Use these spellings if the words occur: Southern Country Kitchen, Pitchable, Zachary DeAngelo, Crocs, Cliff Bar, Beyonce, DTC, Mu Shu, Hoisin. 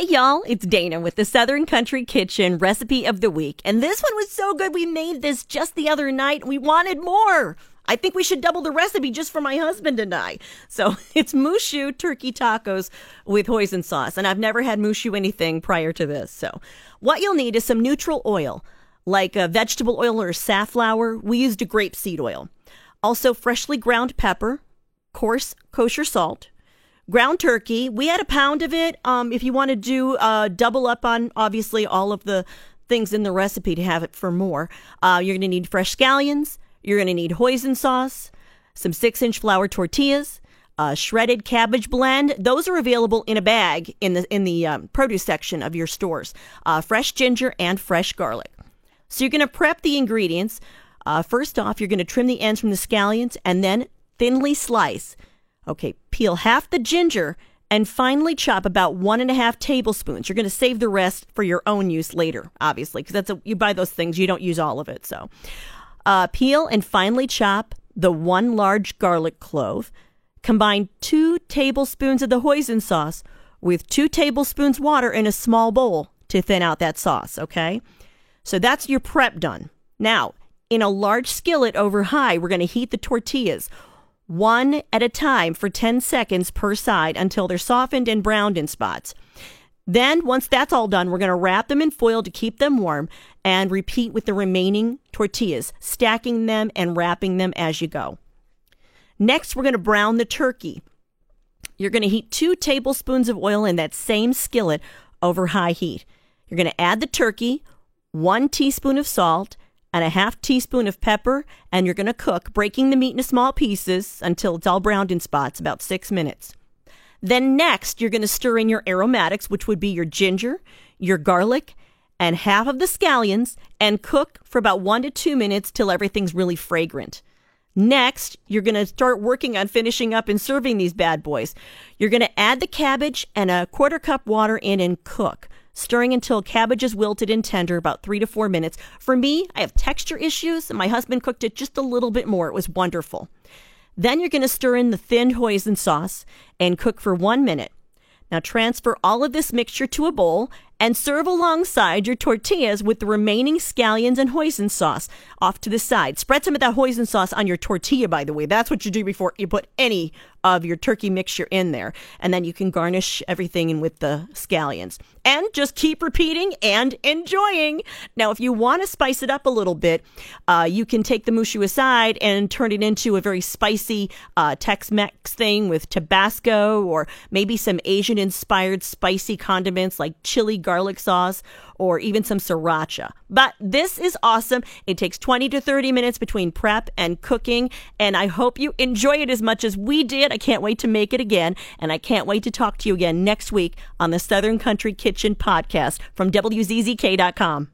Hey y'all, it's Dana with the Southern Country Kitchen Recipe of the Week. And this one was so good, we made this just the other night. We wanted more. I think we should double the recipe just for my husband and I. So it's Mu Shu turkey tacos with hoisin sauce. And I've never had Mu Shu anything prior to this. So what you'll need is some neutral oil, like a vegetable oil or safflower. We used a grapeseed oil. Also freshly ground pepper, coarse kosher salt, ground turkey. We had a pound of it. If you want to do double up on, obviously, all of the things in the recipe to have it for more, you're going to need fresh scallions. You're going to need hoisin sauce, some 6-inch flour tortillas, shredded cabbage blend. Those are available in a bag in the produce section of your stores. Fresh ginger and fresh garlic. So you're going to prep the ingredients. First off, you're going to trim the ends from the scallions and then thinly slice. Okay, peel half the ginger and finely chop about 1.5 tablespoons. You're going to save the rest for your own use later, obviously, because you buy those things, you don't use all of it. So peel and finely chop the 1 large garlic clove. Combine 2 tablespoons of the hoisin sauce with 2 tablespoons water in a small bowl to thin out that sauce, okay? So that's your prep done. Now, in a large skillet over high, we're going to heat the tortillas, one at a time for 10 seconds per side until they're softened and browned in spots. Then, once that's all done, we're going to wrap them in foil to keep them warm and repeat with the remaining tortillas, stacking them and wrapping them as you go. Next, we're going to brown the turkey. You're going to heat 2 tablespoons of oil in that same skillet over high heat. You're going to add the turkey, 1 teaspoon of salt, and a half teaspoon of pepper, and you're going to cook, breaking the meat into small pieces until it's all browned in spots, about 6 minutes. Then next, you're going to stir in your aromatics, which would be your ginger, your garlic, and half of the scallions, and cook for about 1 to 2 minutes till everything's really fragrant. Next, you're going to start working on finishing up and serving these bad boys. You're going to add the cabbage and a 1/4 cup water in and cook, stirring until cabbage is wilted and tender, about 3 to 4 minutes. For me, I have texture issues, and my husband cooked it just a little bit more. It was wonderful. Then you're going to stir in the thinned hoisin sauce and cook for 1 minute. Now transfer all of this mixture to a bowl and serve alongside your tortillas with the remaining scallions and hoisin sauce off to the side. Spread some of that hoisin sauce on your tortilla, by the way. That's what you do before you put any of your turkey mixture in there. And then you can garnish everything in with the scallions. And just keep repeating and enjoying. Now, if you want to spice it up a little bit, you can take the Mu Shu aside and turn it into a very spicy Tex-Mex thing with Tabasco or maybe some Asian-inspired spicy condiments like chili garlic sauce, or even some sriracha. But this is awesome. It takes 20 to 30 minutes between prep and cooking, and I hope you enjoy it as much as we did. I can't wait to make it again, and I can't wait to talk to you again next week on the Southern Country Kitchen podcast from WZZK.com.